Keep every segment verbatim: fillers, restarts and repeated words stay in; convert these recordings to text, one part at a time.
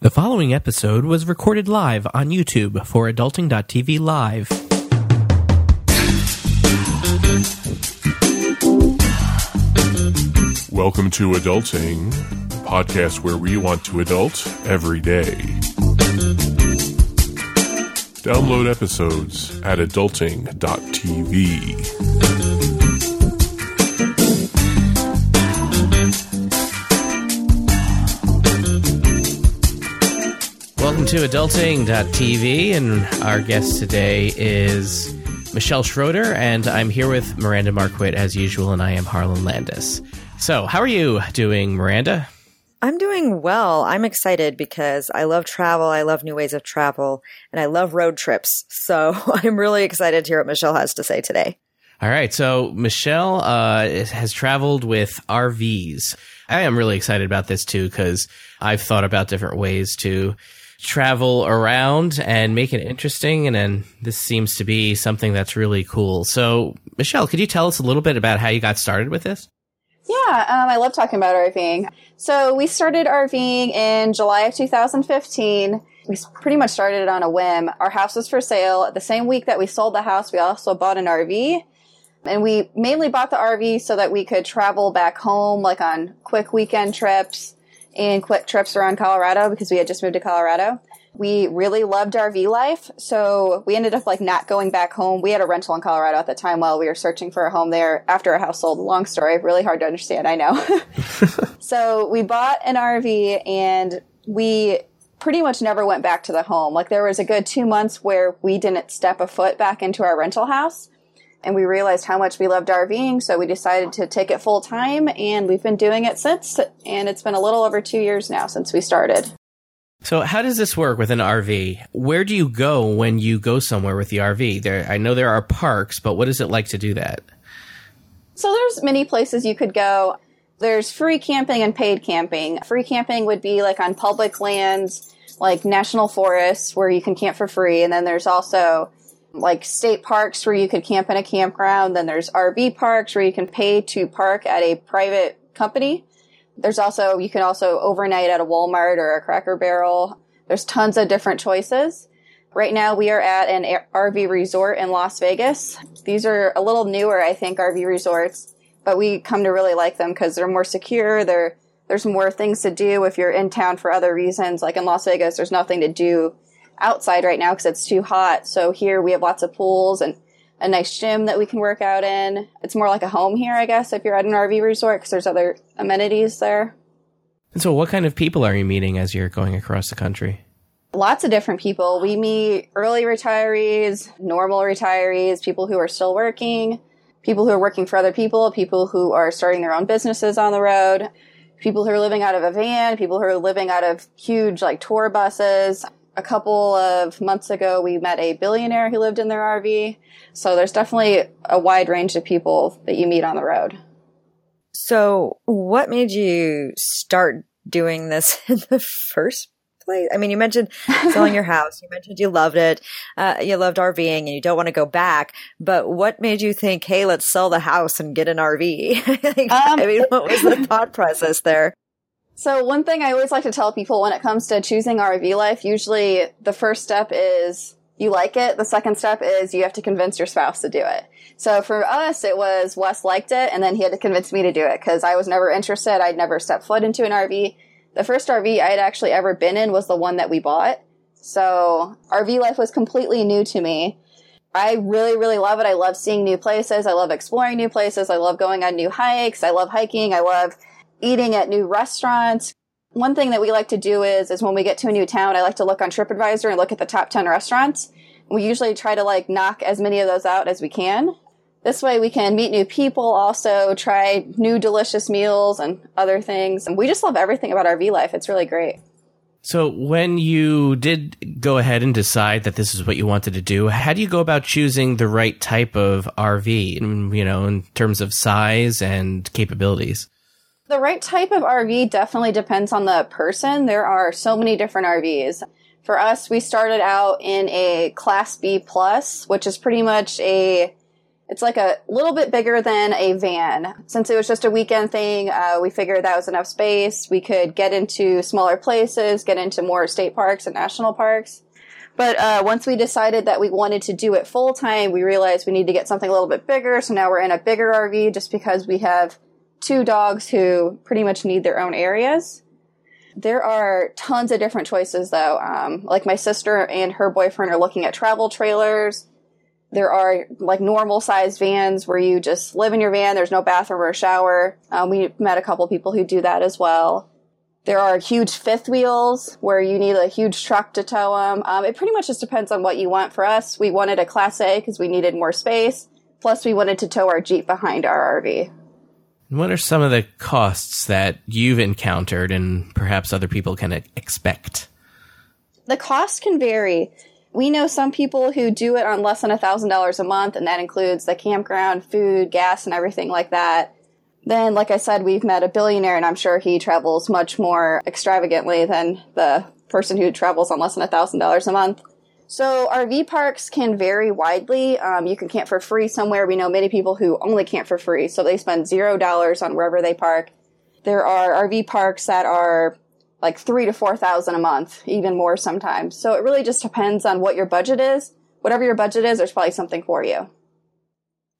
The following episode was recorded live on YouTube for adulting dot t v Live. Welcome to Adulting, the podcast where we want to adult every day. Download episodes at adulting dot t v. Welcome to adulting dot t v, and our guest today is Michelle Schroeder, and I'm here with Miranda Marquit as usual, and I am Harlan Landis. So, how are you doing, Miranda? I'm doing well. I'm excited because I love travel, I love new ways of travel, and I love road trips. So, I'm really excited to hear what Michelle has to say today. All right. So Michelle uh, has traveled with R Vs. I am really excited about this too, because I've thought about different ways to travel around and make it interesting. And then this seems to be something that's really cool. So Michelle, could you tell us a little bit about how you got started with this? Yeah, um, I love talking about RVing. So we started RVing in July of two thousand fifteen. We pretty much started it on a whim. Our house was for sale. The same week that we sold the house, we also bought an R V. And we mainly bought the R V so that we could travel back home, like on quick weekend trips and quick trips around Colorado, because we had just moved to Colorado. We really loved R V life, so we ended up like not going back home. We had a rental in Colorado at the time while we were searching for a home there after our house sold. Long story, really hard to understand, I know. So we bought an R V, and we pretty much never went back to the home. Like there was a good two months where we didn't step a foot back into our rental house. And we realized how much we loved RVing, so we decided to take it full time, and we've been doing it since, and it's been a little over two years now since we started. So how does this work with an R V? Where do you go when you go somewhere with the R V? There, I know there are parks, but what is it like to do that? So there's many places you could go. There's free camping and paid camping. Free camping would be like on public lands, like national forests, where you can camp for free, and then there's also like state parks where you could camp in a campground. Then there's R V parks where you can pay to park at a private company. There's also, you can also overnight at a Walmart or a Cracker Barrel. There's tons of different choices. Right now we are at an R V resort in Las Vegas. These are a little newer, I think, R V resorts, but we come to really like them because they're more secure. They're, there's more things to do if you're in town for other reasons. Like in Las Vegas, there's nothing to do outside right now because it's too hot. So here we have lots of pools and a nice gym that we can work out in. It's more like a home here, I guess, if you're at an R V resort, because there's other amenities there. And so what kind of people are you meeting as you're going across the country? Lots of different people. We meet early retirees, normal retirees, people who are still working, people who are working for other people, people who are starting their own businesses on the road, people who are living out of a van, people who are living out of huge like tour buses. A couple of months ago, we met a billionaire who lived in their R V. So there's definitely a wide range of people that you meet on the road. So what made you start doing this in the first place? I mean, you mentioned selling your house. You mentioned you loved it. Uh, you loved RVing and you don't want to go back. But what made you think, hey, let's sell the house and get an R V? like, um, I mean, what was the thought process there? So one thing I always like to tell people when it comes to choosing R V life, usually the first step is you like it. The second step is you have to convince your spouse to do it. So for us, it was Wes liked it, and then he had to convince me to do it because I was never interested. I'd never stepped foot into an R V. The first R V I had actually ever been in was the one that we bought. So R V life was completely new to me. I really, really love it. I love seeing new places. I love exploring new places. I love going on new hikes. I love hiking. I love eating at new restaurants. One thing that we like to do is, is when we get to a new town, I like to look on TripAdvisor and look at the top ten restaurants. We usually try to like knock as many of those out as we can. This way we can meet new people, also try new delicious meals and other things. And we just love everything about R V life. It's really great. So when you did go ahead and decide that this is what you wanted to do, how do you go about choosing the right type of R V, you know, in terms of size and capabilities? The right type of R V definitely depends on the person. There are so many different R Vs. For us, we started out in a Class B plus, which is pretty much a It's like a little bit bigger than a van. Since it was just a weekend thing, uh, we figured that was enough space. We could get into smaller places, get into more state parks and national parks. But uh, once we decided that we wanted to do it full time, we realized we need to get something a little bit bigger. So now we're in a bigger R V just because we have two dogs who pretty much need their own areas. There are tons of different choices, though. Um, like my sister and her boyfriend are looking at travel trailers. There are like normal sized vans where you just live in your van. There's no bathroom or shower. Um, we met a couple people who do that as well. There are huge fifth wheels where you need a huge truck to tow them. Um, it pretty much just depends on what you want. For us, we wanted a Class A because we needed more space. Plus, we wanted to tow our Jeep behind our R V. What are some of the costs that you've encountered and perhaps other people can expect? The cost can vary. We know some people who do it on less than one thousand dollars a month, and that includes the campground, food, gas, and everything like that. Then, like I said, we've met a billionaire, and I'm sure he travels much more extravagantly than the person who travels on less than one thousand dollars a month. So R V parks can vary widely. Um, you can camp for free somewhere. We know many people who only camp for free, so they spend zero dollars on wherever they park. There are R V parks that are like three to four thousand a month, even more sometimes. So it really just depends on what your budget is. Whatever your budget is, there's probably something for you.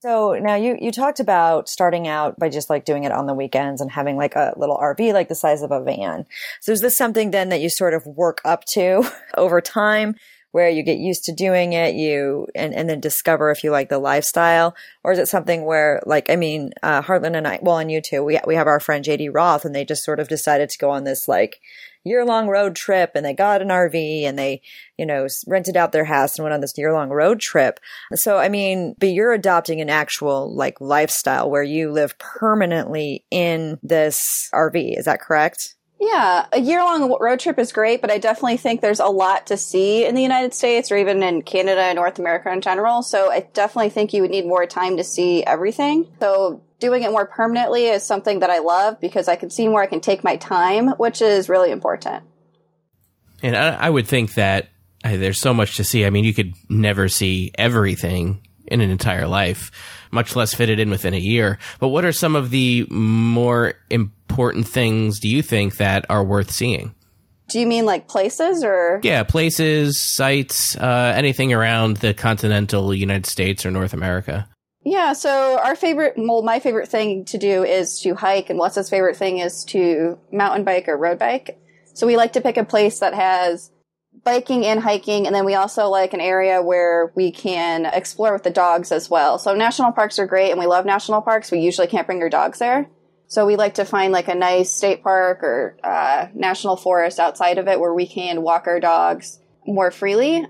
So now you, you talked about starting out by just like doing it on the weekends and having like a little R V, like the size of a van. So is this something then that you sort of work up to over time, where you get used to doing it, you and, and then discover if you like the lifestyle? Or is it something where, like, I mean, uh, Harlan and I, well, and you two, we, we have our friend J D Roth, and they just sort of decided to go on this, like, year-long road trip, and they got an R V, and they, you know, rented out their house and went on this year-long road trip. So, I mean, but you're adopting an actual, like, lifestyle where you live permanently in this R V. Is that correct? Yeah, a year-long road trip is great, but I definitely think there's a lot to see in the United States or even in Canada and North America in general. So I definitely think you would need more time to see everything. So doing it more permanently is something that I love because I can see more, I can take my time, which is really important. And I, I would think that I, there's so much to see. I mean, you could never see everything in an entire life, much less fit it in within a year. But what are some of the more important things do you think that are worth seeing? Do you mean like places or? Yeah, places, sites, uh, anything around the continental United States or North America. Yeah, so our favorite, well, my favorite thing to do is to hike, and Wes's favorite thing is to mountain bike or road bike. So we like to pick a place that has biking and hiking, and then we also like an area where we can explore with the dogs as well. So national parks are great, and we love national parks. We usually can't bring our dogs there. So we like to find like a nice state park or uh, national forest outside of it where we can walk our dogs more freely.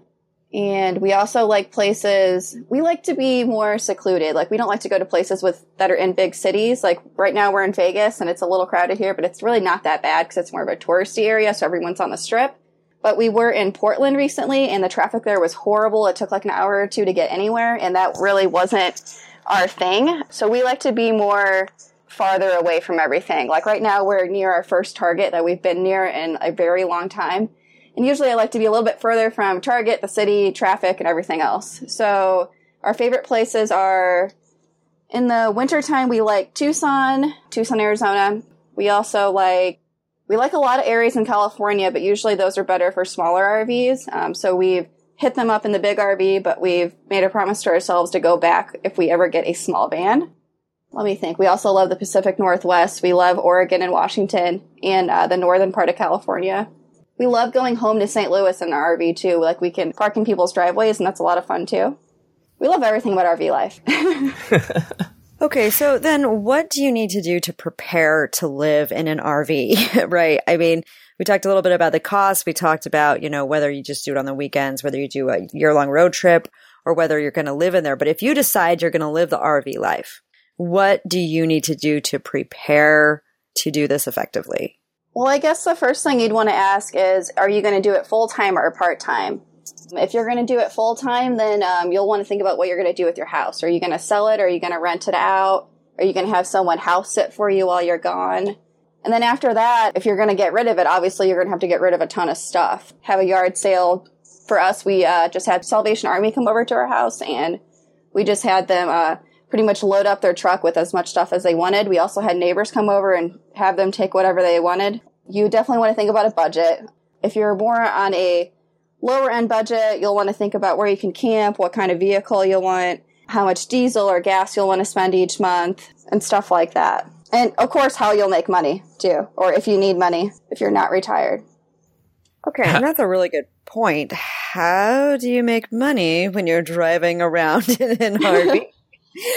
And we also like places, we like to be more secluded. Like we don't like to go to places with that are in big cities. Like right now we're in Vegas and it's a little crowded here, but it's really not that bad because it's more of a touristy area. So everyone's on the strip. But we were in Portland recently, and the traffic there was horrible. It took like an hour or two to get anywhere, and that really wasn't our thing. So we like to be more farther away from everything. Like right now, we're near our first Target that we've been near in a very long time. And usually I like to be a little bit further from Target, the city, traffic, and everything else. So our favorite places are, in the wintertime, we like Tucson, Tucson, Arizona. We also like We like a lot of areas in California, but usually those are better for smaller R Vs. Um, so we've hit them up in the big R V, but we've made a promise to ourselves to go back if we ever get a small van. Let me think. We also love the Pacific Northwest. We love Oregon and Washington and uh, the northern part of California. We love going home to Saint Louis in our R V, too. Like, we can park in people's driveways, and that's a lot of fun, too. We love everything about R V life. Okay, so then what do you need to do to prepare to live in an R V, right? I mean, we talked a little bit about the cost. We talked about, you know, whether you just do it on the weekends, whether you do a year-long road trip, or whether you're going to live in there. But if you decide you're going to live the R V life, what do you need to do to prepare to do this effectively? Well, I guess the first thing you'd want to ask is, are you going to do it full-time or part-time? If you're going to do it full-time, then um, you'll want to think about what you're going to do with your house. Are you going to sell it? Are you going to rent it out? Are you going to have someone house sit for you while you're gone? And then after that, if you're going to get rid of it, obviously you're going to have to get rid of a ton of stuff. Have a yard sale. For us, we uh, just had Salvation Army come over to our house, and we just had them uh, pretty much load up their truck with as much stuff as they wanted. We also had neighbors come over and have them take whatever they wanted. You definitely want to think about a budget. If you're more on a lower end budget, you'll want to think about where you can camp, what kind of vehicle you'll want, how much diesel or gas you'll want to spend each month, and stuff like that. And of course, how you'll make money too, or if you need money, if you're not retired. Okay, and that's a really good point. How do you make money when you're driving around in an R V?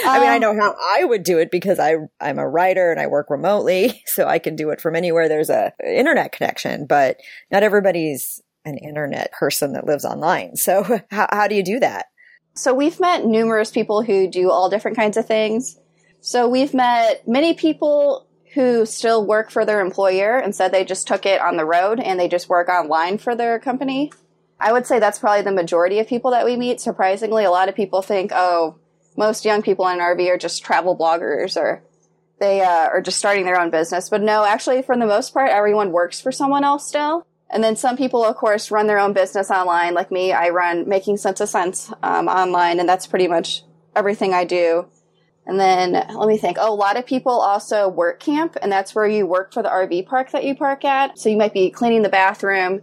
I mean, I know how I would do it because I, I'm a writer and I work remotely, so I can do it from anywhere there's a internet connection, but not everybody's an internet person that lives online. So how, how do you do that? So we've met numerous people who do all different kinds of things. So we've met many people who still work for their employer and said they just took it on the road and they just work online for their company. I would say that's probably the majority of people that we meet. Surprisingly, a lot of people think, oh, most young people in an R V are just travel bloggers or they uh, are just starting their own business. But no, actually, for the most part, everyone works for someone else still. And then some people, of course, run their own business online. Like me, I run Making Sense of Cents um, online, and that's pretty much everything I do. And then let me think. Oh, a lot of people also work camp, and that's where you work for the R V park that you park at. So you might be cleaning the bathroom,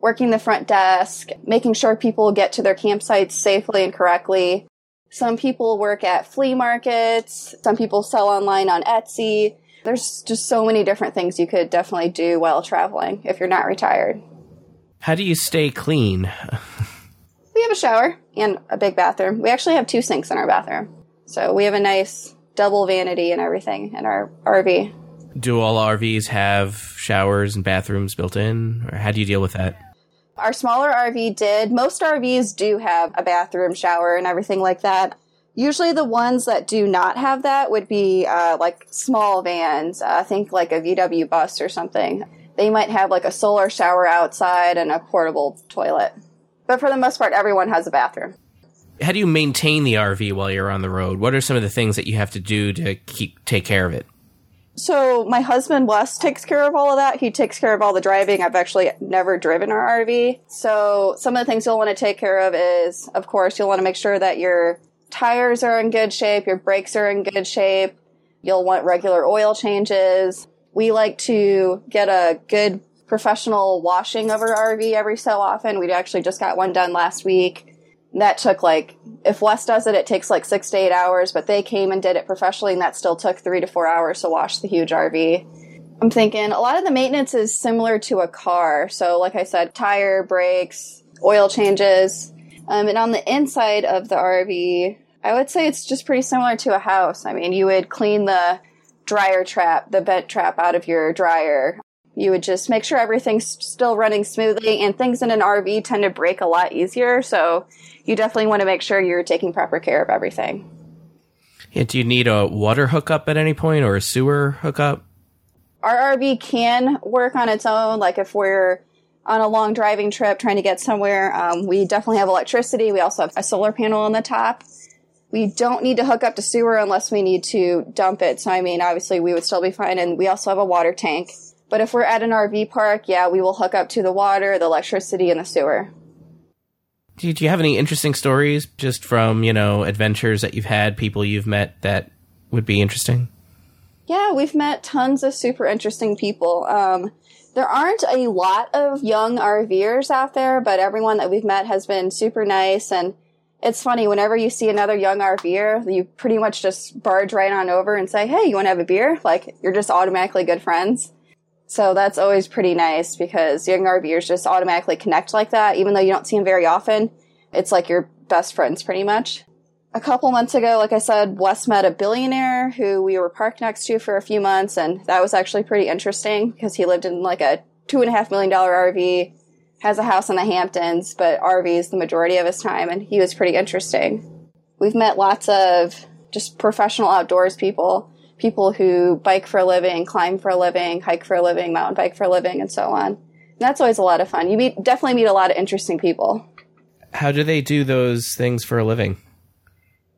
working the front desk, making sure people get to their campsites safely and correctly. Some people work at flea markets. Some people sell online on Etsy. There's just so many different things you could definitely do while traveling if you're not retired. How do you stay clean? We have a shower and a big bathroom. We actually have two sinks in our bathroom. So we have a nice double vanity and everything in our R V. Do all R Vs have showers and bathrooms built in? Or how do you deal with that? Our smaller R V did. Most R Vs do have a bathroom, shower, and everything like that. Usually the ones that do not have that would be uh, like small vans. Uh, think like a V W bus or something. They might have like a solar shower outside and a portable toilet. But for the most part, everyone has a bathroom. How do you maintain the R V while you're on the road? What are some of the things that you have to do to keep take care of it? So my husband, Wes, takes care of all of that. He takes care of all the driving. I've actually never driven our R V. So some of the things you'll want to take care of is, of course, you'll want to make sure that your tires are in good shape, your brakes are in good shape. You'll want regular oil changes. We like to get a good professional washing of our R V every so often. We actually just got one done last week. That took like, if Wes does it, it takes like six to eight hours, but they came and did it professionally, and that still took three to four hours to wash the huge R V. I'm thinking a lot of the maintenance is similar to a car. So like I said, tire, brakes, oil changes. Um, and on the inside of the R V, I would say it's just pretty similar to a house. I mean, you would clean the dryer trap, the vent trap out of your dryer. You would just make sure everything's still running smoothly, and things in an R V tend to break a lot easier. So you definitely want to make sure you're taking proper care of everything. Yeah, do you need a water hookup at any point or a sewer hookup? Our R V can work on its own. Like if we're on a long driving trip trying to get somewhere, um, we definitely have electricity. We also have a solar panel on the top. We don't need to hook up to sewer unless we need to dump it. So, I mean, obviously we would still be fine. And we also have a water tank. But if we're at an R V park, yeah, we will hook up to the water, the electricity, and the sewer. Do you have any interesting stories just from, you know, adventures that you've had, people you've met that would be interesting? Yeah, we've met tons of super interesting people. Um, there aren't a lot of young RVers out there, but everyone that we've met has been super nice. And it's funny, whenever you see another young RVer, you pretty much just barge right on over and say, hey, you want to have a beer? Like, you're just automatically good friends. So that's always pretty nice because young RVers just automatically connect like that. Even though you don't see them very often, it's like your best friends pretty much. A couple months ago, like I said, Wes met a billionaire who we were parked next to for a few months. And that was actually pretty interesting because he lived in like a two and a half million dollar R V, has a house in the Hamptons, but R Vs the majority of his time. And he was pretty interesting. We've met lots of just professional outdoors people. People who bike for a living, climb for a living, hike for a living, mountain bike for a living, and so on. And that's always a lot of fun. You meet, definitely meet a lot of interesting people. How do they do those things for a living?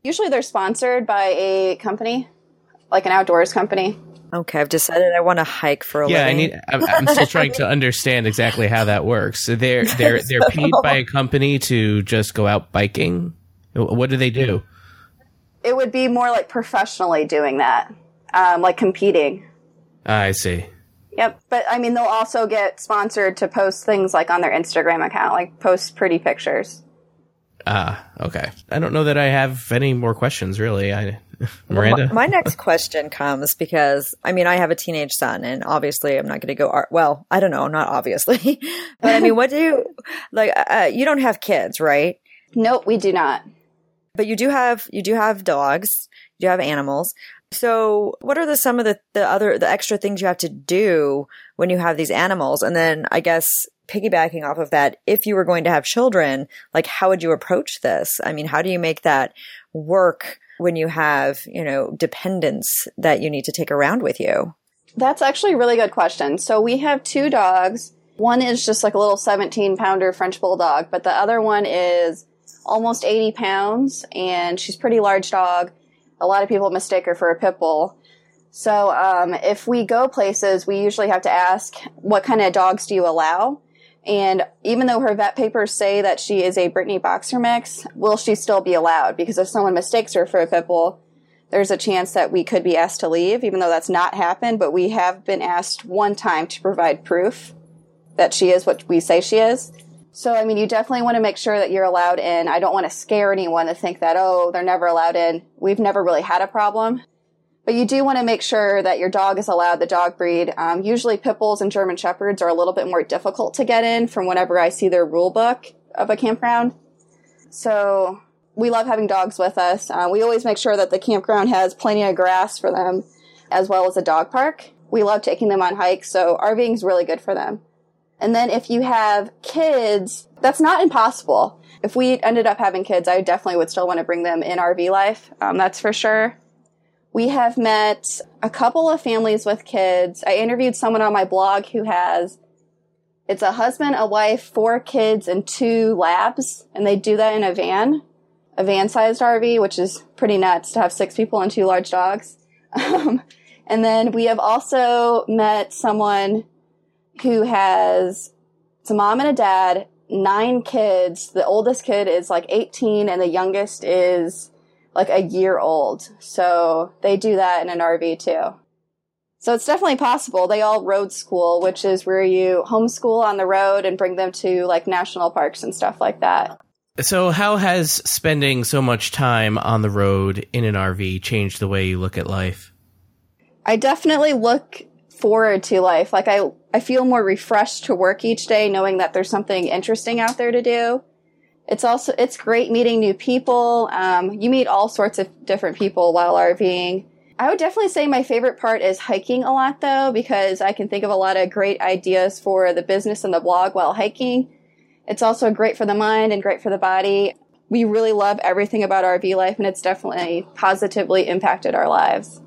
Usually they're sponsored by a company, like an outdoors company. Okay, I've decided I want to hike for a yeah, living. Yeah, I need. I'm, I'm still trying to understand exactly how that works. So they're they're they're paid by a company to just go out biking. What do they do? It would be more like professionally doing that, um, like competing. I see. Yep. But, I mean, they'll also get sponsored to post things, like, on their Instagram account, like, post pretty pictures. Ah, okay. I don't know that I have any more questions, really. I, Miranda? Well, my, my next question comes because, I mean, I have a teenage son, and obviously I'm not going to go – well, I don't know. Not obviously. But, I mean, what do you – like, uh, you don't have kids, right? Nope, we do not. But you do have you do have dogs. You do have animals. So what are the some of the, the other the extra things you have to do when you have these animals? And then I guess piggybacking off of that, if you were going to have children, like how would you approach this? I mean, how do you make that work when you have, you know, dependents that you need to take around with you? That's actually a really good question. So we have two dogs. One is just like a little seventeen pounder French bulldog, but the other one is almost eighty pounds and she's a pretty large dog. A lot of people mistake her for a pit bull. So um, if we go places, we usually have to ask, what kind of dogs do you allow? And even though her vet papers say that she is a Brittany Boxer mix, will she still be allowed? Because if someone mistakes her for a pit bull, there's a chance that we could be asked to leave, even though that's not happened. But we have been asked one time to provide proof that she is what we say she is. So, I mean, you definitely want to make sure that you're allowed in. I don't want to scare anyone to think that, oh, they're never allowed in. We've never really had a problem. But you do want to make sure that your dog is allowed the dog breed. Um, usually pit bulls and German shepherds are a little bit more difficult to get in from whenever I see their rule book of a campground. So we love having dogs with us. Uh, we always make sure that the campground has plenty of grass for them as well as a dog park. We love taking them on hikes, so RVing is really good for them. And then if you have kids, that's not impossible. If we ended up having kids, I definitely would still want to bring them in R V life. Um, that's for sure. We have met a couple of families with kids. I interviewed someone on my blog who has, it's a husband, a wife, four kids, and two labs. And they do that in a van, a van-sized R V, which is pretty nuts to have six people and two large dogs. Um, and then we have also met someone who has, it's a mom and a dad, nine kids. The oldest kid is like eighteen and the youngest is like a year old. So they do that in an R V too. So it's definitely possible. They all road school, which is where you homeschool on the road and bring them to like national parks and stuff like that. So how has spending so much time on the road in an R V changed the way you look at life? I definitely look forward to life. Like I, I feel more refreshed to work each day knowing that there's something interesting out there to do. It's also, it's great meeting new people. Um, you meet all sorts of different people while RVing. I would definitely say my favorite part is hiking a lot though, because I can think of a lot of great ideas for the business and the blog while hiking. It's also great for the mind and great for the body. We really love everything about R V life and it's definitely positively impacted our lives.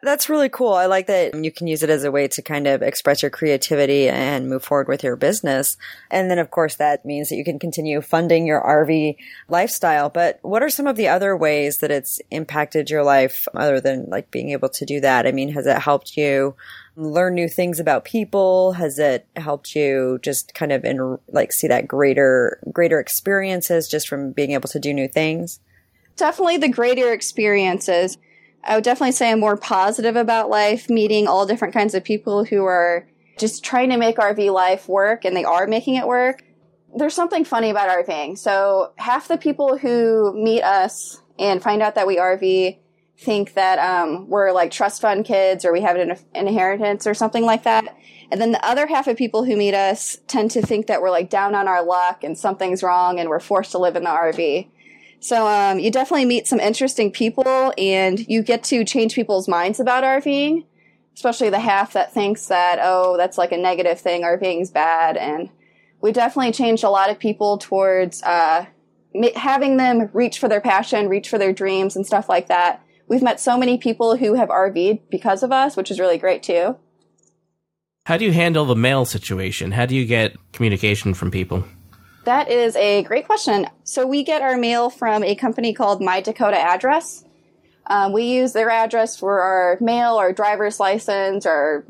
That's really cool. I like that you can use it as a way to kind of express your creativity and move forward with your business. And then, of course, that means that you can continue funding your R V lifestyle. But what are some of the other ways that it's impacted your life other than like being able to do that? I mean, has it helped you learn new things about people? Has it helped you just kind of in, like see that greater, greater experiences just from being able to do new things? Definitely the greater experiences. I would definitely say I'm more positive about life, meeting all different kinds of people who are just trying to make R V life work, and they are making it work. There's something funny about RVing. So half the people who meet us and find out that we R V think that um, we're like trust fund kids or we have an inheritance or something like that. And then the other half of people who meet us tend to think that we're like down on our luck and something's wrong and we're forced to live in the R V. So um, you definitely meet some interesting people, and you get to change people's minds about RVing, especially the half that thinks that, oh, that's like a negative thing, RVing's bad. And we definitely changed a lot of people towards uh, having them reach for their passion, reach for their dreams, and stuff like that. We've met so many people who have R V'd because of us, which is really great, too. How do you handle the mail situation? How do you get communication from people? That is a great question. So we get our mail from a company called My Dakota Address. Um, we use their address for our mail, our driver's license, our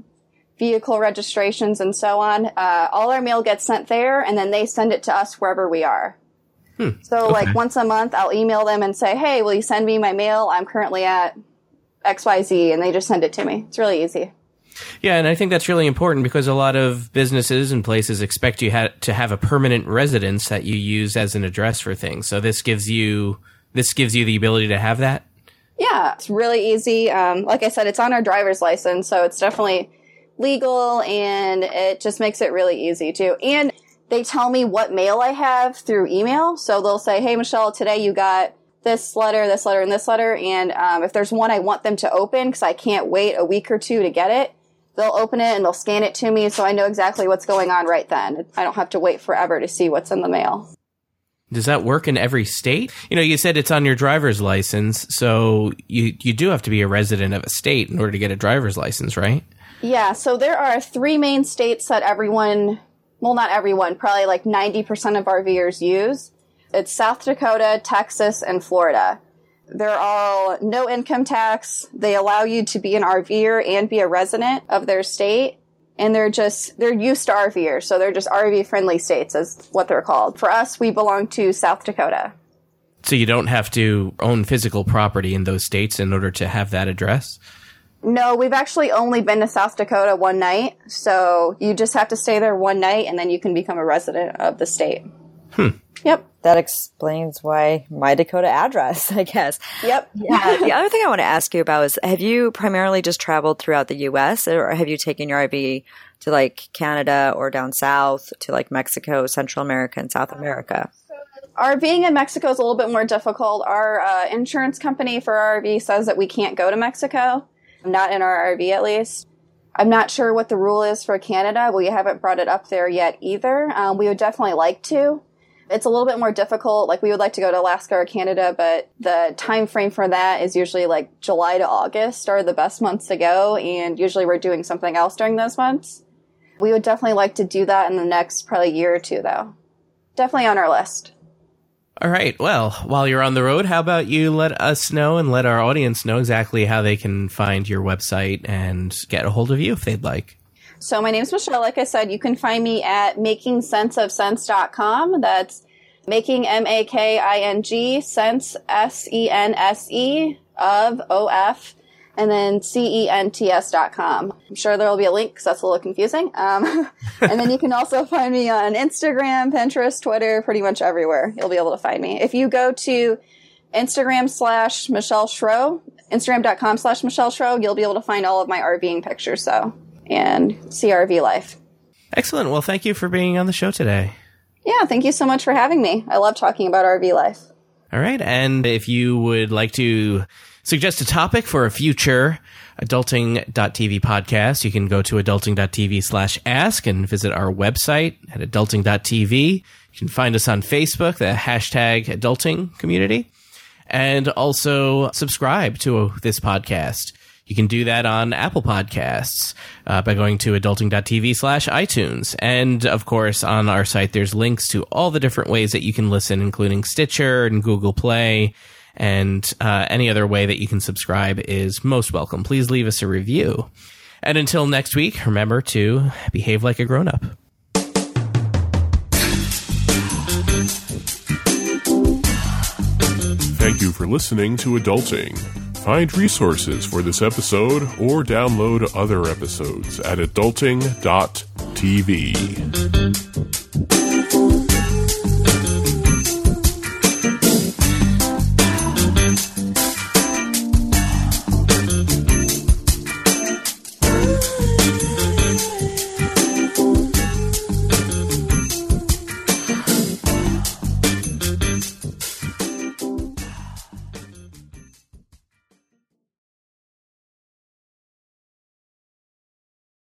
vehicle registrations, and so on. Uh, all our mail gets sent there, and then they send it to us wherever we are. Hmm. So okay. like once a month, I'll email them and say, hey, will you send me my mail? I'm currently at X Y Z, and they just send it to me. It's really easy. Yeah, and I think that's really important because a lot of businesses and places expect you ha- to have a permanent residence that you use as an address for things. So this gives you this gives you the ability to have that? Yeah, it's really easy. Um, like I said, it's on our driver's license, so it's definitely legal, and it just makes it really easy, too. And they tell me what mail I have through email. So they'll say, hey, Michelle, today you got this letter, this letter, and this letter. And um, if there's one I want them to open because I can't wait a week or two to get it, they'll open it and they'll scan it to me so I know exactly what's going on right then. I don't have to wait forever to see what's in the mail. Does that work in every state? You know, you said it's on your driver's license, so you, you do have to be a resident of a state in order to get a driver's license, right? Yeah, so there are three main states that everyone, well, not everyone, probably like ninety percent of RVers use. It's South Dakota, Texas, and Florida. They're all no income tax. They allow you to be an RVer and be a resident of their state. And they're just, they're used to RVers. So they're just R V-friendly states is what they're called. For us, we belong to South Dakota. So you don't have to own physical property in those states in order to have that address? No, we've actually only been to South Dakota one night. So you just have to stay there one night and then you can become a resident of the state. Hmm. Yep. That explains why My Dakota Address, I guess. Yep. Yeah. The other thing I want to ask you about is, have you primarily just traveled throughout the U S or have you taken your R V to like Canada or down south to like Mexico, Central America, and South America? RVing in Mexico is a little bit more difficult. Our uh, insurance company for our R V says that we can't go to Mexico, not in our R V at least. I'm not sure what the rule is for Canada. We haven't brought it up there yet either. Um, we would definitely like to. It's a little bit more difficult. Like we would like to go to Alaska or Canada, but the time frame for that is usually like July to August are the best months to go, and usually we're doing something else during those months. We would definitely like to do that in the next probably year or two, though. Definitely on our list. All right. Well, while you're on the road, how about you let us know and let our audience know exactly how they can find your website and get a hold of you if they'd like. So my name is Michelle. Like I said, you can find me at making sense of sense dot com. That's making, M A K I N G, sense, S E N S E, of, O F, and then C E N T S dot com. I'm sure there will be a link because that's a little confusing. Um, and then you can also find me on Instagram, Pinterest, Twitter, pretty much everywhere. You'll be able to find me. If you go to Instagram slash Michelle Schroe, Instagram.com slash Michelle Schroe, you'll be able to find all of my RVing pictures, so... and C R V life. Excellent. Well, thank you for being on the show today. Yeah, thank you so much for having me. I love talking about R V life. All right. And if you would like to suggest a topic for a future adulting dot t v podcast, you can go to adulting dot t v slash ask and visit our website at adulting dot t v. You can find us on Facebook, the hashtag adulting community, and also subscribe to this podcast. You can do that on Apple Podcasts uh, by going to adulting dot t v slash iTunes. And, of course, on our site, there's links to all the different ways that you can listen, including Stitcher and Google Play. And uh, any other way that you can subscribe is most welcome. Please leave us a review. And until next week, remember to behave like a grown-up. Thank you for listening to Adulting. Find resources for this episode or download other episodes at adulting dot t v.